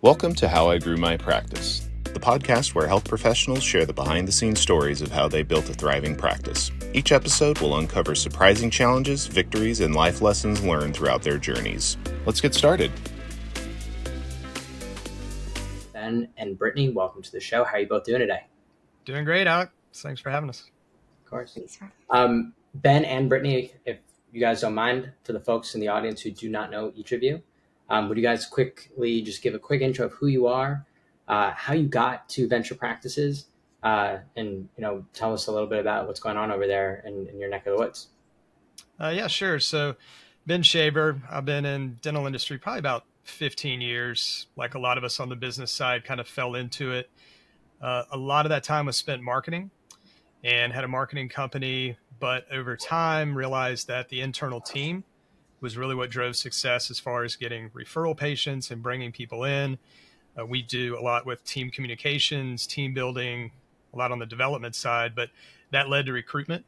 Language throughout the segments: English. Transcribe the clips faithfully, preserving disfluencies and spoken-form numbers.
Welcome to How I Grew My Practice, the podcast where health professionals share the behind-the-scenes stories of how they built a thriving practice. Each episode will uncover surprising challenges, victories, and life lessons learned throughout their journeys. Let's get started. Ben and Brittany, welcome to the show. How are you both doing today? Doing great, Alex. Thanks for having us. Of course. Um, Ben and Brittany, if you guys don't mind, for the folks in the audience who do not know each of you, Um, would you guys quickly just give a quick intro of who you are, uh, how you got to Venture Practices, uh, and you know, tell us a little bit about what's going on over there in, in your neck of the woods? Uh, yeah, sure. So Ben Shaver, I've been in dental industry probably about fifteen years. Like a lot of us on the business side, kind of fell into it. Uh, a lot of that time was spent marketing and had a marketing company, but over time realized that the internal team was really what drove success as far as getting referral patients and bringing people in. Uh, we do a lot with team communications, team building, a lot on the development side, but that led to recruitment.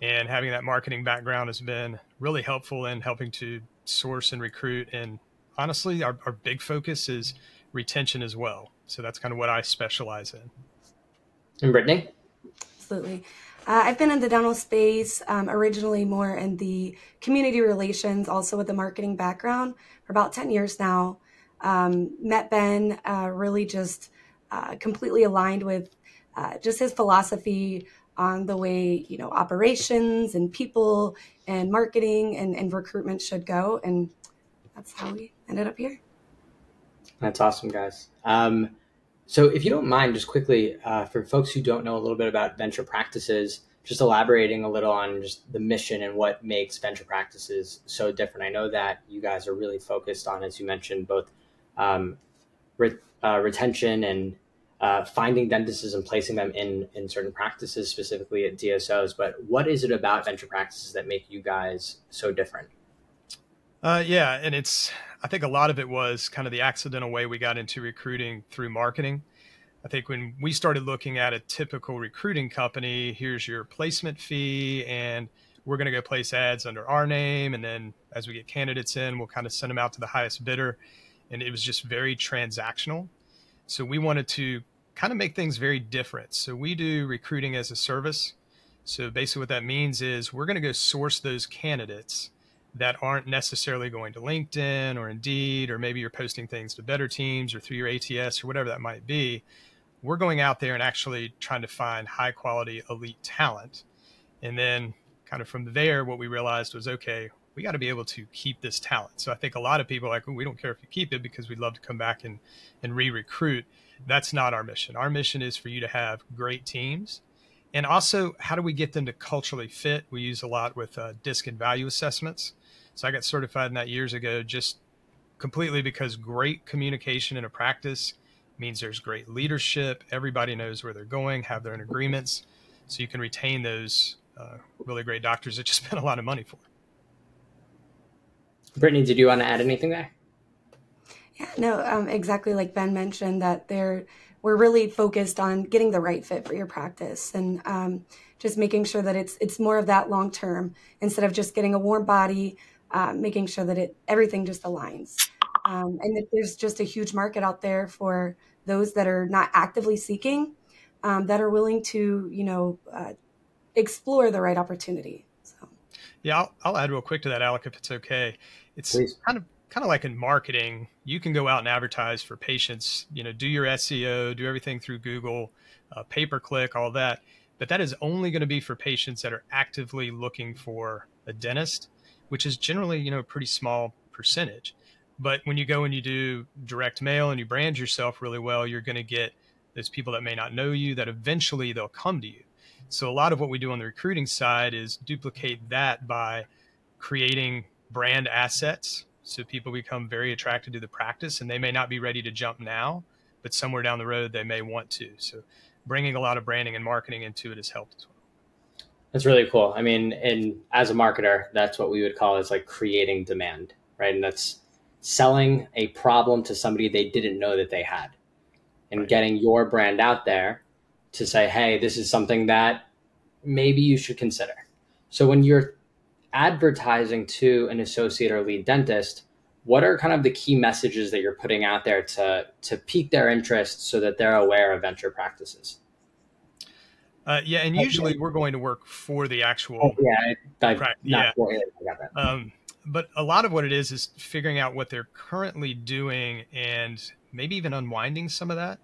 And having that marketing background has been really helpful in helping to source and recruit. And honestly, our, our big focus is retention as well. So that's kind of what I specialize in. And Brittany? Absolutely. Uh, I've been in the dental space, um, originally more in the community relations, also with a marketing background, for about ten years now. Um, met Ben, uh, really just uh, completely aligned with uh, just his philosophy on the way, you know, operations and people and marketing and, and recruitment should go. And that's how we ended up here. That's awesome, guys. Um So if you don't mind, just quickly, uh, for folks who don't know a little bit about Venture Practices, just elaborating a little on just the mission and what makes Venture Practices so different. I know that you guys are really focused on, as you mentioned, both um, re- uh, retention and uh, finding dentists and placing them in, in certain practices, specifically at D S Os. But what is it about Venture Practices that make you guys so different? Uh, yeah, and it's, I think a lot of it was kind of the accidental way we got into recruiting through marketing. I think when we started looking at a typical recruiting company, here's your placement fee, and we're going to go place ads under our name. And then as we get candidates in, we'll kind of send them out to the highest bidder. And it was just very transactional. So we wanted to kind of make things very different. So we do recruiting as a service. So basically what that means is we're going to go source those candidates that aren't necessarily going to LinkedIn or Indeed, or maybe you're posting things to better teams or through your A T S or whatever that might be. We're going out there and actually trying to find high quality elite talent. And then kind of from there, what we realized was, okay, we got to be able to keep this talent. So I think a lot of people are like, oh, we don't care if you keep it because we'd love to come back and, and re-recruit. That's not our mission. Our mission is for you to have great teams. And also, how do we get them to culturally fit? We use a lot with uh, D I S C and value assessments. So I got certified in that years ago, just completely because great communication in a practice means there's great leadership. Everybody knows where they're going, have their own agreements. So you can retain those uh, really great doctors that you spend a lot of money for. Brittany, did you want to add anything there? Yeah, no, um, exactly like Ben mentioned, that they're, we're really focused on getting the right fit for your practice and um, just making sure that it's it's more of that long-term instead of just getting a warm body. Uh, making sure that it everything just aligns. Um, and that there's just a huge market out there for those that are not actively seeking, um, that are willing to, you know, uh, explore the right opportunity. So, yeah, I'll, I'll add real quick to that, Alec, if it's okay. It's Please. kind of kind of like in marketing, you can go out and advertise for patients, you know, do your S E O, do everything through Google, uh, pay-per-click, all that. But that is only going to be for patients that are actively looking for a dentist, which is generally, you know, a pretty small percentage. But when you go and you do direct mail and you brand yourself really well, you're going to get those people that may not know you, that eventually they'll come to you. So a lot of what we do on the recruiting side is duplicate that by creating brand assets. So people become very attracted to the practice and they may not be ready to jump now, but somewhere down the road, they may want to. So bringing a lot of branding and marketing into it has helped as well. That's really cool. I mean, and as a marketer, that's what we would call is like creating demand, right? And that's selling a problem to somebody they didn't know that they had and right. Getting your brand out there to say, hey, this is something that maybe you should consider. So when you're advertising to an associate or lead dentist, what are kind of the key messages that you're putting out there to, to pique their interest so that they're aware of Venture Practices? Uh, yeah, and usually we're going to work for the actual. Oh, yeah, I, not yeah. For it. I got that. Um, but a lot of what it is is figuring out what they're currently doing and maybe even unwinding some of that.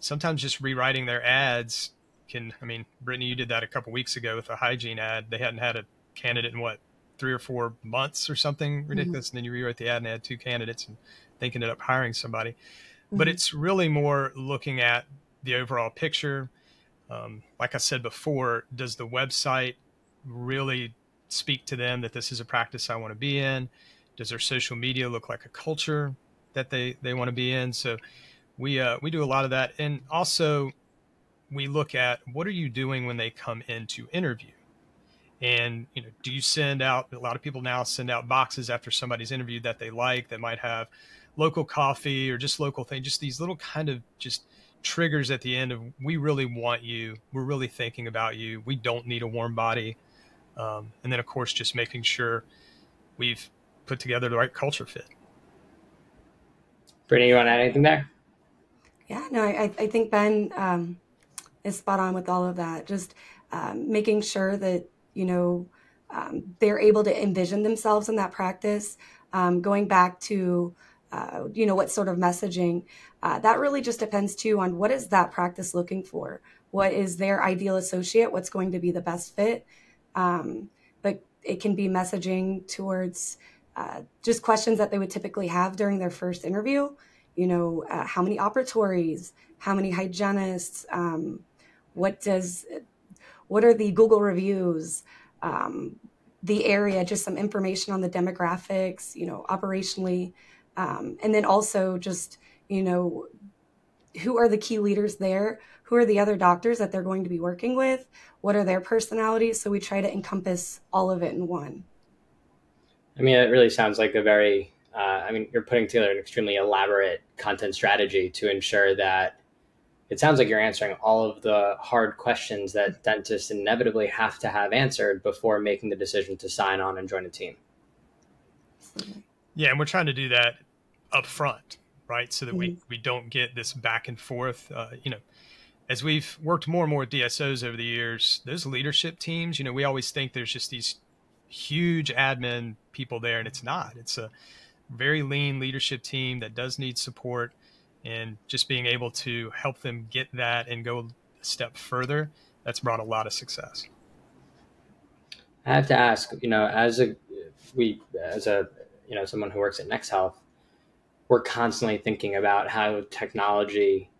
Sometimes just rewriting their ads can, I mean, Brittany, you did that a couple of weeks ago with a hygiene ad. They hadn't had a candidate in what, three or four months or something ridiculous. Mm-hmm. And then you rewrite the ad and had two candidates and they ended up hiring somebody. Mm-hmm. But it's really more looking at the overall picture. Um, like I said before, does the website really speak to them that this is a practice I want to be in? Does their social media look like a culture that they, they want to be in? So we, uh, we do a lot of that. And also we look at what are you doing when they come in to interview? And, you know, do you send out, a lot of people now send out boxes after somebody's interviewed that they like, that might have local coffee or just local thing, just these little kind of just triggers at the end of, we really want you. We're really thinking about you. We don't need a warm body. Um, and then of course, just making sure we've put together the right culture fit. Brittany, you want to add anything there? Yeah, no, I, I think Ben um, is spot on with all of that. Just um, making sure that, you know, um, they're able to envision themselves in that practice, um, going back to, Uh, you know, what sort of messaging. Uh, that really just depends too on what is that practice looking for? What is their ideal associate? What's going to be the best fit? Um, but it can be messaging towards uh, just questions that they would typically have during their first interview. You know, uh, how many operatories? How many hygienists? Um, what does, what are the Google reviews? Um, the area, just some information on the demographics, you know, operationally. Um, and then also just, you know, who are the key leaders there? Who are the other doctors that they're going to be working with? What are their personalities? So we try to encompass all of it in one. I mean, it really sounds like a very, uh, I mean, you're putting together an extremely elaborate content strategy to ensure that it sounds like you're answering all of the hard questions that dentists inevitably have to have answered before making the decision to sign on and join a team. Absolutely. Yeah, and we're trying to do that up front, right? So that we, we don't get this back and forth, uh, you know, as we've worked more and more with D S Os over the years, those leadership teams, you know, we always think there's just these huge admin people there, and it's not. It's a very lean leadership team that does need support, and just being able to help them get that and go a step further, that's brought a lot of success. I have to ask, you know, as a, we, as a, you know, someone who works at Next Health, we're constantly thinking about how technology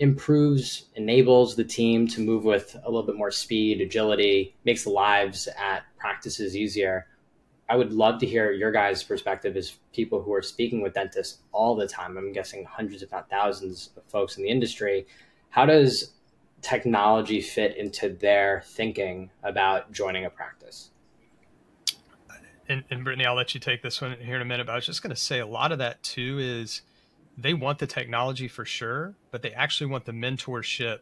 improves, enables the team to move with a little bit more speed, agility, makes lives at practices easier. I would love to hear your guys' perspective as people who are speaking with dentists all the time. I'm guessing hundreds, if not thousands of folks in the industry. How does technology fit into their thinking about joining a practice? And, and Brittany, I'll let you take this one here in a minute, but I was just going to say a lot of that too is they want the technology for sure, but they actually want the mentorship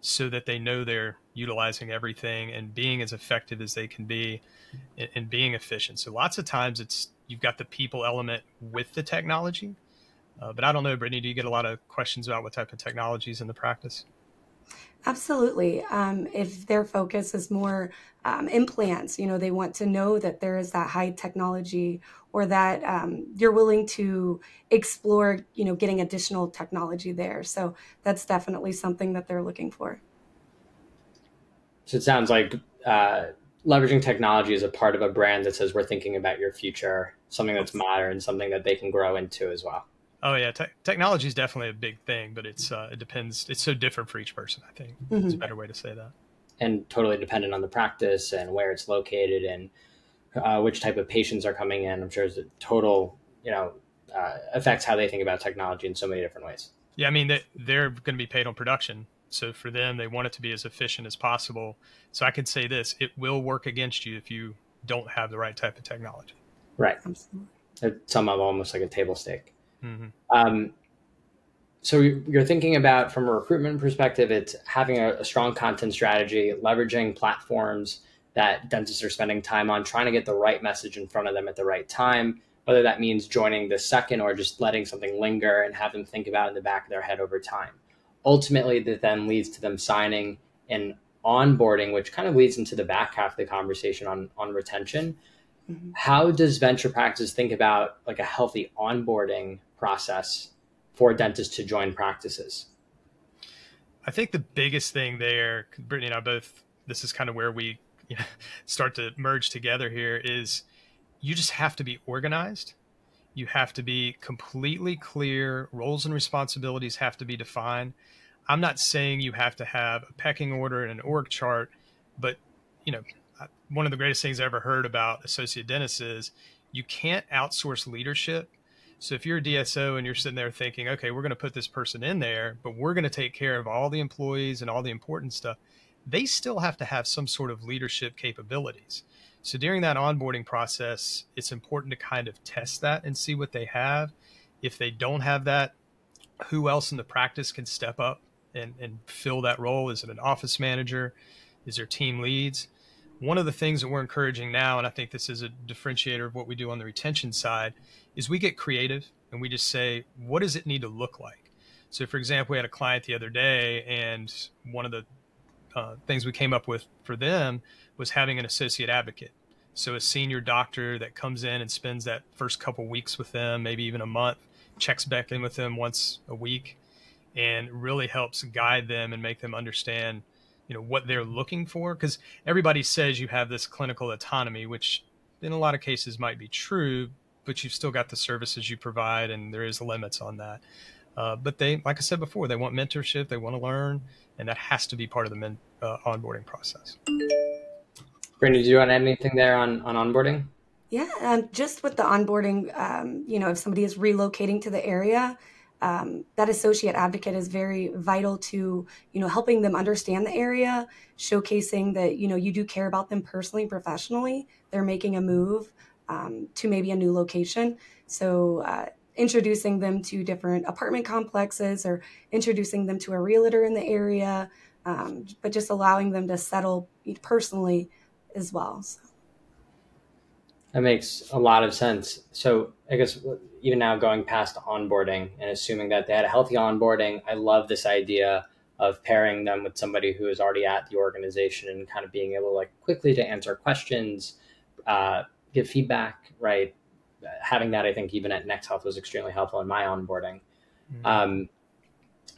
so that they know they're utilizing everything and being as effective as they can be and, and being efficient. So lots of times it's, you've got the people element with the technology, uh, but I don't know, Brittany, do you get a lot of questions about what type of technology is in the practice? Absolutely. Um, if their focus is more um, implants, you know, they want to know that there is that high technology or that um, you're willing to explore, you know, getting additional technology there. So that's definitely something that they're looking for. So it sounds like uh, leveraging technology is a part of a brand that says we're thinking about your future, something that's modern, something that they can grow into as well. Oh yeah, Te- technology is definitely a big thing, but it's uh, it depends. It's so different for each person, I think. It's mm-hmm. a better way to say that. And totally dependent on the practice and where it's located and uh, which type of patients are coming in. I'm sure it's a total, you know, uh, affects how they think about technology in so many different ways. Yeah, I mean, they, they're going to be paid on production. So for them, they want it to be as efficient as possible. So I could say this, it will work against you if you don't have the right type of technology. Right. Some of almost like a table stake. Mm-hmm. Um, so you're thinking about, from a recruitment perspective, it's having a, a strong content strategy, leveraging platforms that dentists are spending time on, trying to get the right message in front of them at the right time, whether that means joining the second or just letting something linger and have them think about it in the back of their head over time. Ultimately, that then leads to them signing and onboarding, which kind of leads into the back half of the conversation on, on retention. Mm-hmm. How does Venture Practices think about like a healthy onboarding process for dentists to join practices? I think the biggest thing there, Brittany and I both, this is kind of where we you know, start to merge together here, is you just have to be organized. You have to be completely clear. Roles and responsibilities have to be defined. I'm not saying you have to have a pecking order and an org chart, but you know, one of the greatest things I ever heard about associate dentists is you can't outsource leadership. So if you're a D S O and you're sitting there thinking, okay, we're going to put this person in there, but we're going to take care of all the employees and all the important stuff, they still have to have some sort of leadership capabilities. So during that onboarding process, it's important to kind of test that and see what they have. If they don't have that, who else in the practice can step up and, and fill that role? Is it an office manager? Is there team leads? One of the things that we're encouraging now, and I think this is a differentiator of what we do on the retention side, is we get creative and we just say, what does it need to look like? So for example, we had a client the other day, and one of the uh, things we came up with for them was having an associate advocate. So a senior doctor that comes in and spends that first couple weeks with them, maybe even a month, checks back in with them once a week, and really helps guide them and make them understand, you know, what they're looking for. Because everybody says you have this clinical autonomy, which in a lot of cases might be true, but you've still got the services you provide, and there is limits on that. Uh, but they, like I said before, they want mentorship, they want to learn, and that has to be part of the men, uh, onboarding process. Brittany, do you want to add anything there on, on onboarding? Yeah, um, just with the onboarding, um, you know, if somebody is relocating to the area, um, that associate advocate is very vital to, you know, helping them understand the area, showcasing that, you know, you do care about them personally, professionally. They're making a move um, to maybe a new location. So uh, introducing them to different apartment complexes, or introducing them to a realtor in the area, um, but just allowing them to settle personally as well. So. That makes a lot of sense. So I guess even now going past onboarding and assuming that they had a healthy onboarding, I love this idea of pairing them with somebody who is already at the organization and kind of being able to like quickly to answer questions, uh, give feedback, right? Having that, I think, even at Next Health was extremely helpful in my onboarding. Mm-hmm. Um,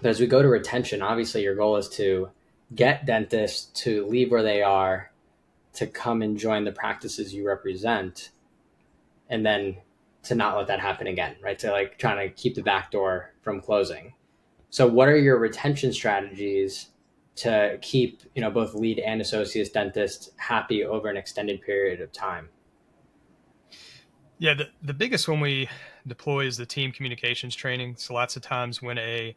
but as we go to retention, obviously your goal is to get dentists to leave where they are, to come and join the practices you represent, and then to not let that happen again, right? To like trying to keep the back door from closing. So what are your retention strategies to keep, you know, both lead and associate dentists happy over an extended period of time? Yeah, the, the biggest one we deploy is the team communications training. So lots of times when a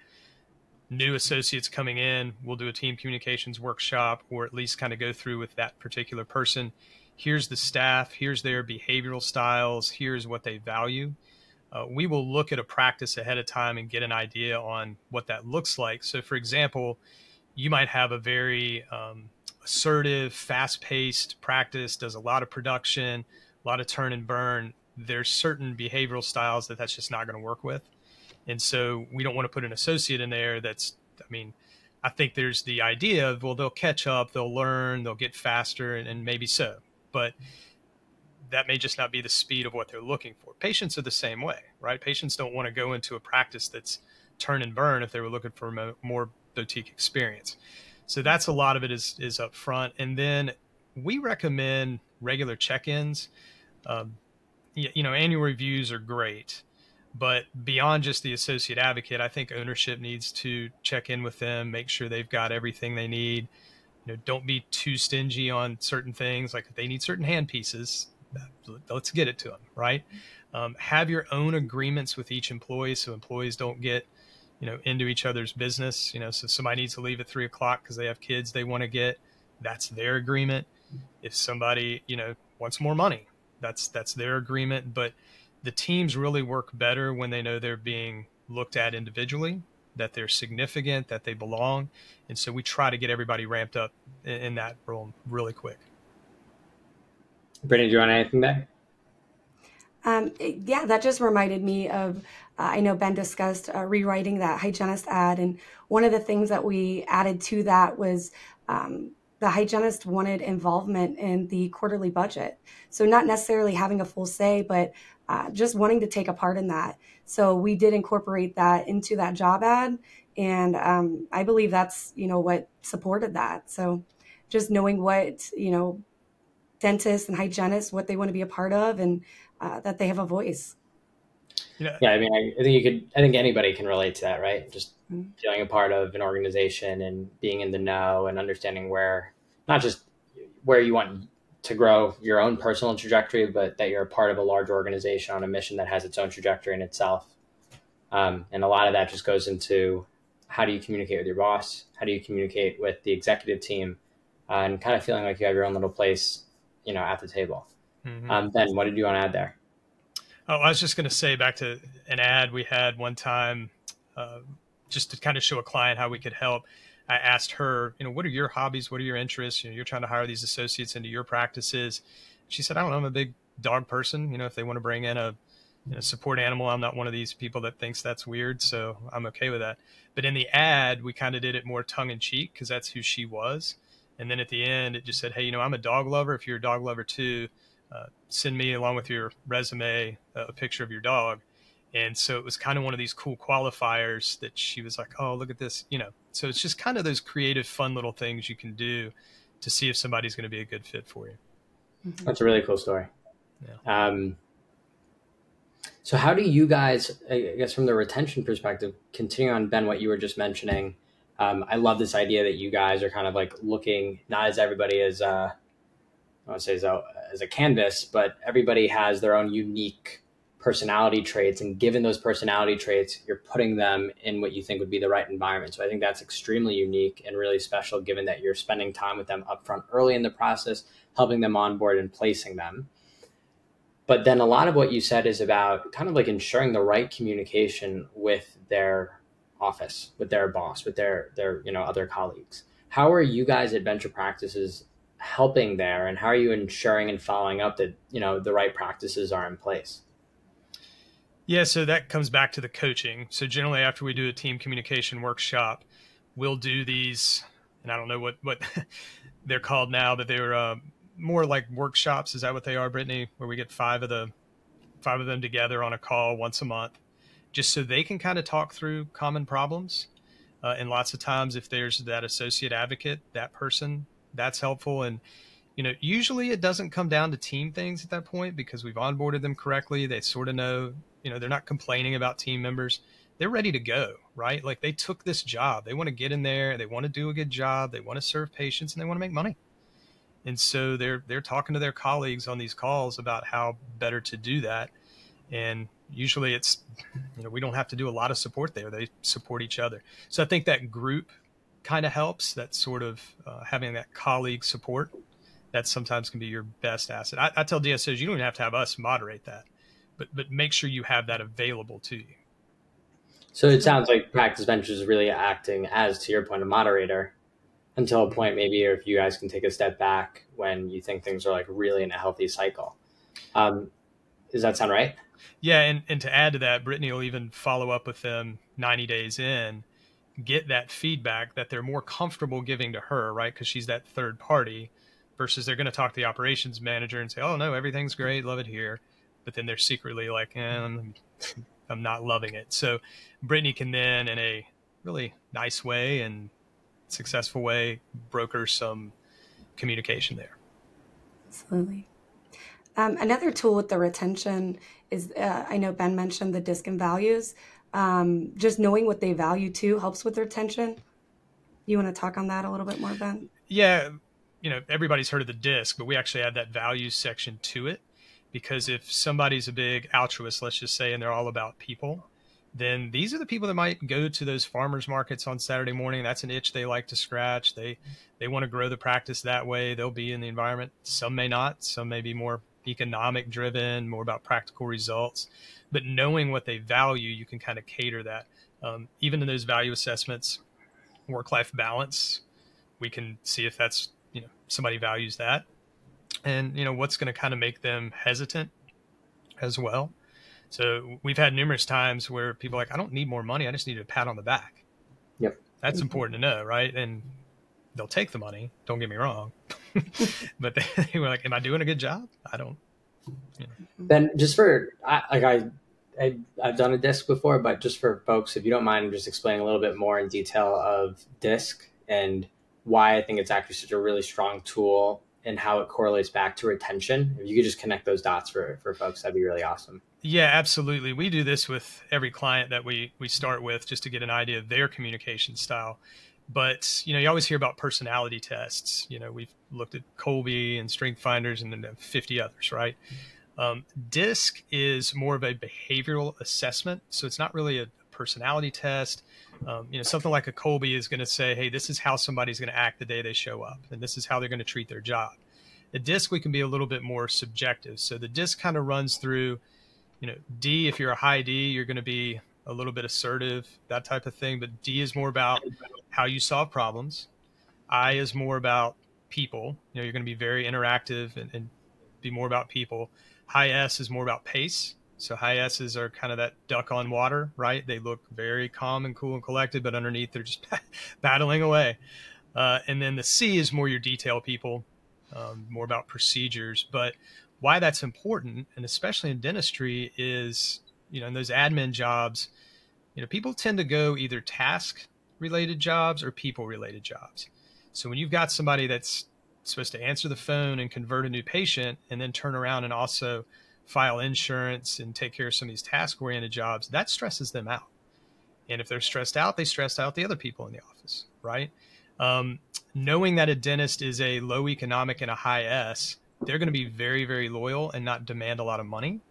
new associates coming in, we'll do a team communications workshop, or at least kind of go through with that particular person. Here's the staff, here's their behavioral styles, here's what they value. Uh, we will look at a practice ahead of time and get an idea on what that looks like. So for example, you might have a very um, assertive, fast-paced practice, does a lot of production, a lot of turn and burn. There's certain behavioral styles that that's just not going to work with. And so we don't want to put an associate in there that's, I mean, I think there's the idea of, well, they'll catch up, they'll learn, they'll get faster, and, and maybe so. But that may just not be the speed of what they're looking for. Patients are the same way, right? Patients don't want to go into a practice that's turn and burn if they were looking for a more boutique experience. So that's a lot of it is, is up front. And then we recommend regular check-ins. Um, you, you know, annual reviews are great. But beyond just the associate advocate, I think ownership needs to check in with them, make sure they've got everything they need. You know, don't be too stingy on certain things. Like if they need certain hand pieces, let's get it to them, right? Um, have your own agreements with each employee, so employees don't get, you know, into each other's business. You know, so if somebody needs to leave at three o'clock because they have kids they want to get, that's their agreement. If somebody, you know, wants more money, that's that's their agreement. But the teams really work better when they know they're being looked at individually, that they're significant, that they belong. And so we try to get everybody ramped up in, in that role really quick. Brittany, do you want anything there? Um, yeah, that just reminded me of, uh, I know Ben discussed uh, rewriting that hygienist ad. And one of the things that we added to that was um, the hygienist wanted involvement in the quarterly budget. So not necessarily having a full say, but uh, just wanting to take a part in that. So we did incorporate that into that job ad. And um, I believe that's, you know, what supported that. So just knowing what, you know, dentists and hygienists, what they want to be a part of, and uh, that they have a voice. Yeah, yeah I mean, I, I think you could, I think anybody can relate to that, right? Just mm-hmm. feeling a part of an organization and being in the know and understanding where, not just where you want to grow your own personal trajectory, but that you're a part of a large organization on a mission that has its own trajectory in itself. Um, and a lot of that just goes into how do you communicate with your boss? How do you communicate with the executive team? Uh, and kind of feeling like you have your own little place, you know, at the table. Mm-hmm. Um, Ben, what did you want to add there? Oh, I was just going to say back to an ad we had one time, uh, just to kind of show a client how we could help. I asked her, you know, what are your hobbies? What are your interests? You know, you're trying to hire these associates into your practices. She said, I don't know, I'm a big dog person. You know, if they want to bring in a you know, support animal, I'm not one of these people that thinks that's weird. So I'm okay with that. But in the ad, we kind of did it more tongue in cheek because that's who she was. And then at the end, it just said, hey, you know, I'm a dog lover. If you're a dog lover too, uh, send me along with your resume, uh, a picture of your dog. And so it was kind of one of these cool qualifiers that she was like, oh, look at this, you know. So it's just kind of those creative, fun little things you can do to see if somebody's going to be a good fit for you. Mm-hmm. That's a really cool story. Yeah. Um, so how do you guys, I guess from the retention perspective, continue on, Ben, what you were just mentioning? Um, I love this idea that you guys are kind of like looking, not as everybody as uh, I want to say as a, as a canvas, but everybody has their own unique personality traits, and given those personality traits, you're putting them in what you think would be the right environment. So I think that's extremely unique and really special, given that you're spending time with them upfront early in the process, helping them onboard and placing them. But then a lot of what you said is about kind of like ensuring the right communication with their office, with their boss, with their, their, you know, other colleagues. How are you guys at Venture Practices helping there? And how are you ensuring and following up that, you know, the right practices are in place? Yeah. So that comes back to the coaching. So generally after we do a team communication workshop, we'll do these, and I don't know what, what they're called now, but they were uh, more like workshops. Is that what they are, Brittany? Where we get five of the five of them together on a call once a month, just so they can kind of talk through common problems. Uh, and lots of times if there's that associate advocate, that person, that's helpful. And, you know, usually it doesn't come down to team things at that point because we've onboarded them correctly. They sort of know, you know, they're not complaining about team members. They're ready to go, right? Like they took this job. They want to get in there. They want to do a good job. They want to serve patients and they want to make money. And so they're, they're talking to their colleagues on these calls about how better to do that. And usually it's, you know, we don't have to do a lot of support there. They support each other. So I think that group kind of helps, that sort of uh, having that colleague support that sometimes can be your best asset. I, I tell D S Os, you don't even have to have us moderate that, but, but make sure you have that available to you. So it sounds like Practice Ventures is really acting as, to your point, a moderator until a point maybe if you guys can take a step back when you think things are like really in a healthy cycle. Um, does that sound right? Yeah. And, and to add to that, Brittany will even follow up with them ninety days in, get that feedback that they're more comfortable giving to her, right? Because she's that third party versus they're going to talk to the operations manager and say, oh, no, everything's great. Love it here. But then they're secretly like, eh, I'm, I'm not loving it. So Brittany can then in a really nice way and successful way broker some communication there. Absolutely. Um, another tool with the retention is, uh, I know Ben mentioned the D I S C and values. Um, just knowing what they value too helps with retention. You want to talk on that a little bit more, Ben? Yeah, you know, everybody's heard of the D I S C, but we actually add that values section to it because if somebody's a big altruist, let's just say, and they're all about people, then these are the people that might go to those farmers markets on Saturday morning. That's an itch they like to scratch. They they want to grow the practice that way. They'll be in the environment. Some may not. Some may be more economic driven, more about practical results, but knowing what they value, you can kind of cater that. Um, even in those value assessments, work-life balance, we can see if that's, you know, somebody values that and, you know, what's going to kind of make them hesitant as well. So we've had numerous times where people are like, I don't need more money. I just need a pat on the back. Yep. That's important to know, right? And they'll take the money. Don't get me wrong. But they, they were like, am I doing a good job? I don't. You know. Ben, just for, I, like I, I, I've done a DISC before, but just for folks, if you don't mind, I'm just explaining a little bit more in detail of DISC and why I think it's actually such a really strong tool and how it correlates back to retention. If you could just connect those dots for, for folks, that'd be really awesome. Yeah, absolutely. We do this with every client that we we start with just to get an idea of their communication style. But, you know, you always hear about personality tests. You know, we've looked at Colby and Strength Finders and then fifty others, right? Um, DISC is more of a behavioral assessment. So it's not really a personality test. Um, you know, something like a Colby is going to say, hey, this is how somebody's going to act the day they show up. And this is how they're going to treat their job. The DISC, we can be a little bit more subjective. So the DISC kind of runs through, you know, D, if you're a high D, you're going to be a little bit assertive, that type of thing. But D is more about how you solve problems. I is more about people. You know, you're going to be very interactive and, and be more about people. High S is more about pace. So high S's are kind of that duck on water, right? They look very calm and cool and collected, but underneath they're just battling away. Uh, and then the C is more your detail people, um, more about procedures. But why that's important, and especially in dentistry, is, you know, in those admin jobs, you know, people tend to go either task-related jobs or people-related jobs. So when you've got somebody that's supposed to answer the phone and convert a new patient and then turn around and also file insurance and take care of some of these task-oriented jobs, that stresses them out. And if they're stressed out, they stress out the other people in the office, right? Um, knowing that a dentist is a low economic and a high S, they're going to be very, very loyal and not demand a lot of money.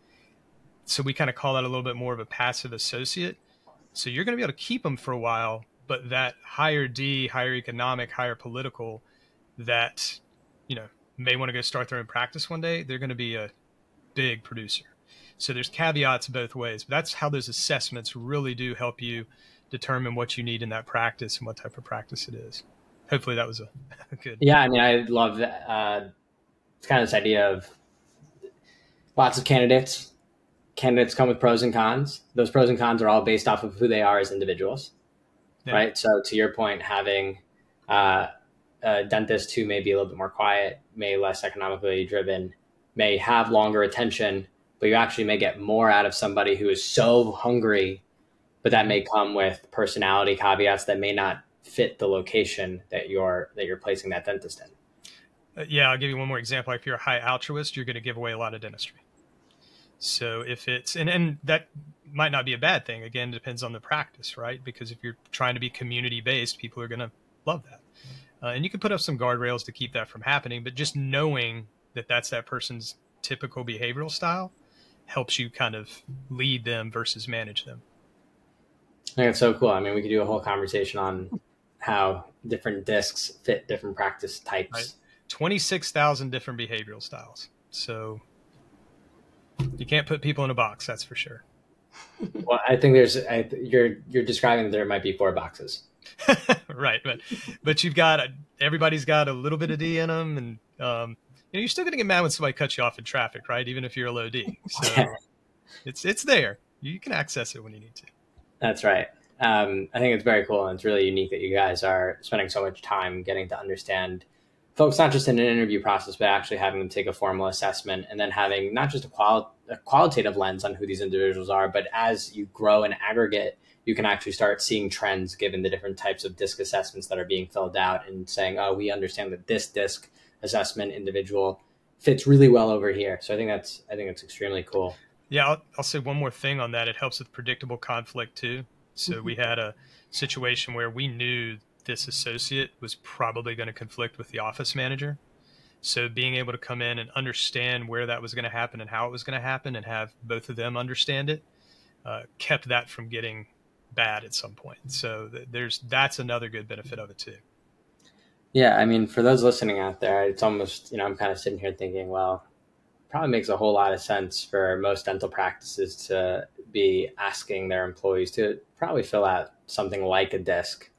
So we kind of call that a little bit more of a passive associate. So you're going to be able to keep them for a while, but that higher D, higher economic, higher political that, you know, may want to go start their own practice one day, they're going to be a big producer. So there's caveats both ways, but that's how those assessments really do help you determine what you need in that practice and what type of practice it is. Hopefully that was a, a good. Yeah. I mean, I love that. Uh, it's kind of this idea of lots of candidates. Candidates come with pros and cons. Those pros and cons are all based off of who they are as individuals. Yeah. Right. So to your point, having uh, a dentist who may be a little bit more quiet, may less economically driven, may have longer attention, but you actually may get more out of somebody who is so hungry, but that may come with personality caveats that may not fit the location that you're that you're placing that dentist in. Uh, yeah, I'll give you one more example. If you're a high altruist, you're going to give away a lot of dentistry. So if it's, and, and that might not be a bad thing. Again, it depends on the practice, right? Because if you're trying to be community-based, people are going to love that. Uh, and you can put up some guardrails to keep that from happening, but just knowing that that's that person's typical behavioral style helps you kind of lead them versus manage them. I think it's so cool. I mean, we could do a whole conversation on how different discs fit different practice types. Right. twenty-six thousand different behavioral styles. So you can't put people in a box, that's for sure. Well, I think there's, I, you're, you're describing that there might be four boxes. Right. But, but you've got, a, everybody's got a little bit of D in them and, um, you know, you're still going to get mad when somebody cuts you off in traffic, right? Even if you're a low D. So yeah. it's it's there. You can access it when you need to. That's right. Um, I think it's very cool. And it's really unique that you guys are spending so much time getting to understand folks, not just in an interview process, but actually having them take a formal assessment and then having not just a, quali- a qualitative lens on who these individuals are, but as you grow in aggregate, you can actually start seeing trends given the different types of DISC assessments that are being filled out and saying, oh, we understand that this DISC assessment individual fits really well over here. So I think that's, I think it's extremely cool. Yeah. I'll, I'll say one more thing on that. It helps with predictable conflict too. So mm-hmm. we had a situation where we knew this associate was probably going to conflict with the office manager. So being able to come in and understand where that was going to happen and how it was going to happen and have both of them understand it, uh, kept that from getting bad at some point. So th- there's, that's another good benefit of it too. Yeah, I mean, for those listening out there, it's almost, you know, I'm kind of sitting here thinking, well, it probably makes a whole lot of sense for most dental practices to be asking their employees to probably fill out something like a DISC.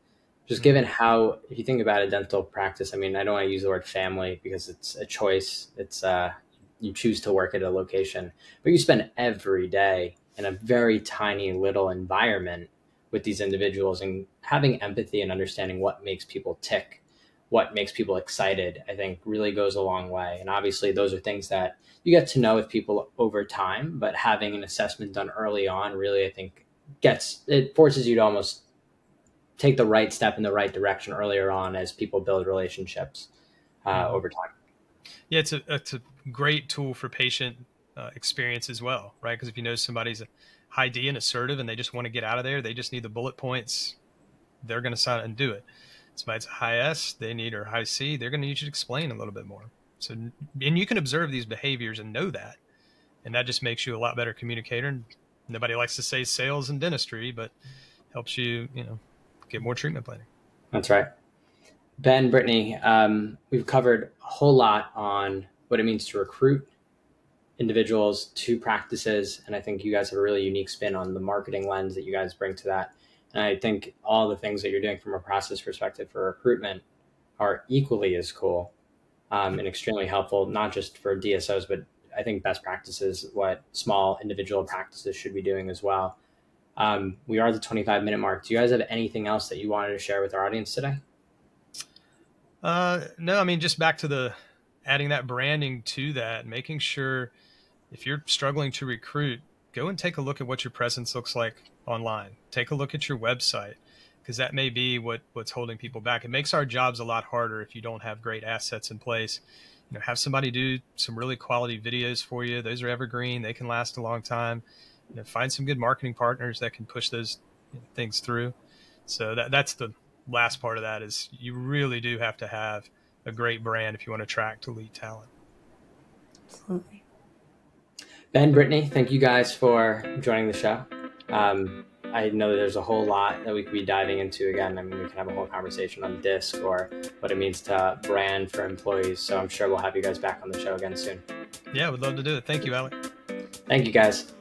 Just given how, if you think about a dental practice, I mean, I don't want to use the word family because it's a choice. It's uh, you choose to work at a location, but you spend every day in a very tiny little environment with these individuals, and having empathy and understanding what makes people tick, what makes people excited, I think really goes a long way. And obviously those are things that you get to know with people over time, but having an assessment done early on really, I think gets, it forces you to almost take the right step in the right direction earlier on as people build relationships uh, over time. Yeah, it's a, it's a great tool for patient uh, experience as well, right? Because if you know somebody's high D and assertive and they just want to get out of there, they just need the bullet points, they're going to sign and do it. Somebody's high S, they need, or high C, they're going to need you to explain a little bit more. So, and you can observe these behaviors and know that, and that just makes you a lot better communicator. And nobody likes to say sales and dentistry, but helps you, you know, get more treatment planning. That's right. Ben, Brittany, um, we've covered a whole lot on what it means to recruit individuals to practices. And I think you guys have a really unique spin on the marketing lens that you guys bring to that. And I think all the things that you're doing from a process perspective for recruitment are equally as cool um, and extremely helpful, not just for D S Os, but I think best practices, what small individual practices should be doing as well. Um, we are at the twenty-five minute mark. Do you guys have anything else that you wanted to share with our audience today? Uh, no, I mean, just back to the adding that branding to that, making sure if you're struggling to recruit, go and take a look at what your presence looks like online. Take a look at your website, because that may be what, what's holding people back. It makes our jobs a lot harder if you don't have great assets in place. You know, have somebody do some really quality videos for you. Those are evergreen. They can last a long time. You know, find some good marketing partners that can push those you know, things through. So that that's the last part of that is you really do have to have a great brand if you want to attract elite talent. Absolutely. Ben, Brittany, thank you guys for joining the show. Um, I know that there's a whole lot that we could be diving into again. I mean, we can have a whole conversation on D I S C or what it means to brand for employees. So I'm sure we'll have you guys back on the show again soon. Yeah, we'd love to do it. Thank you, Alec. Thank you, guys.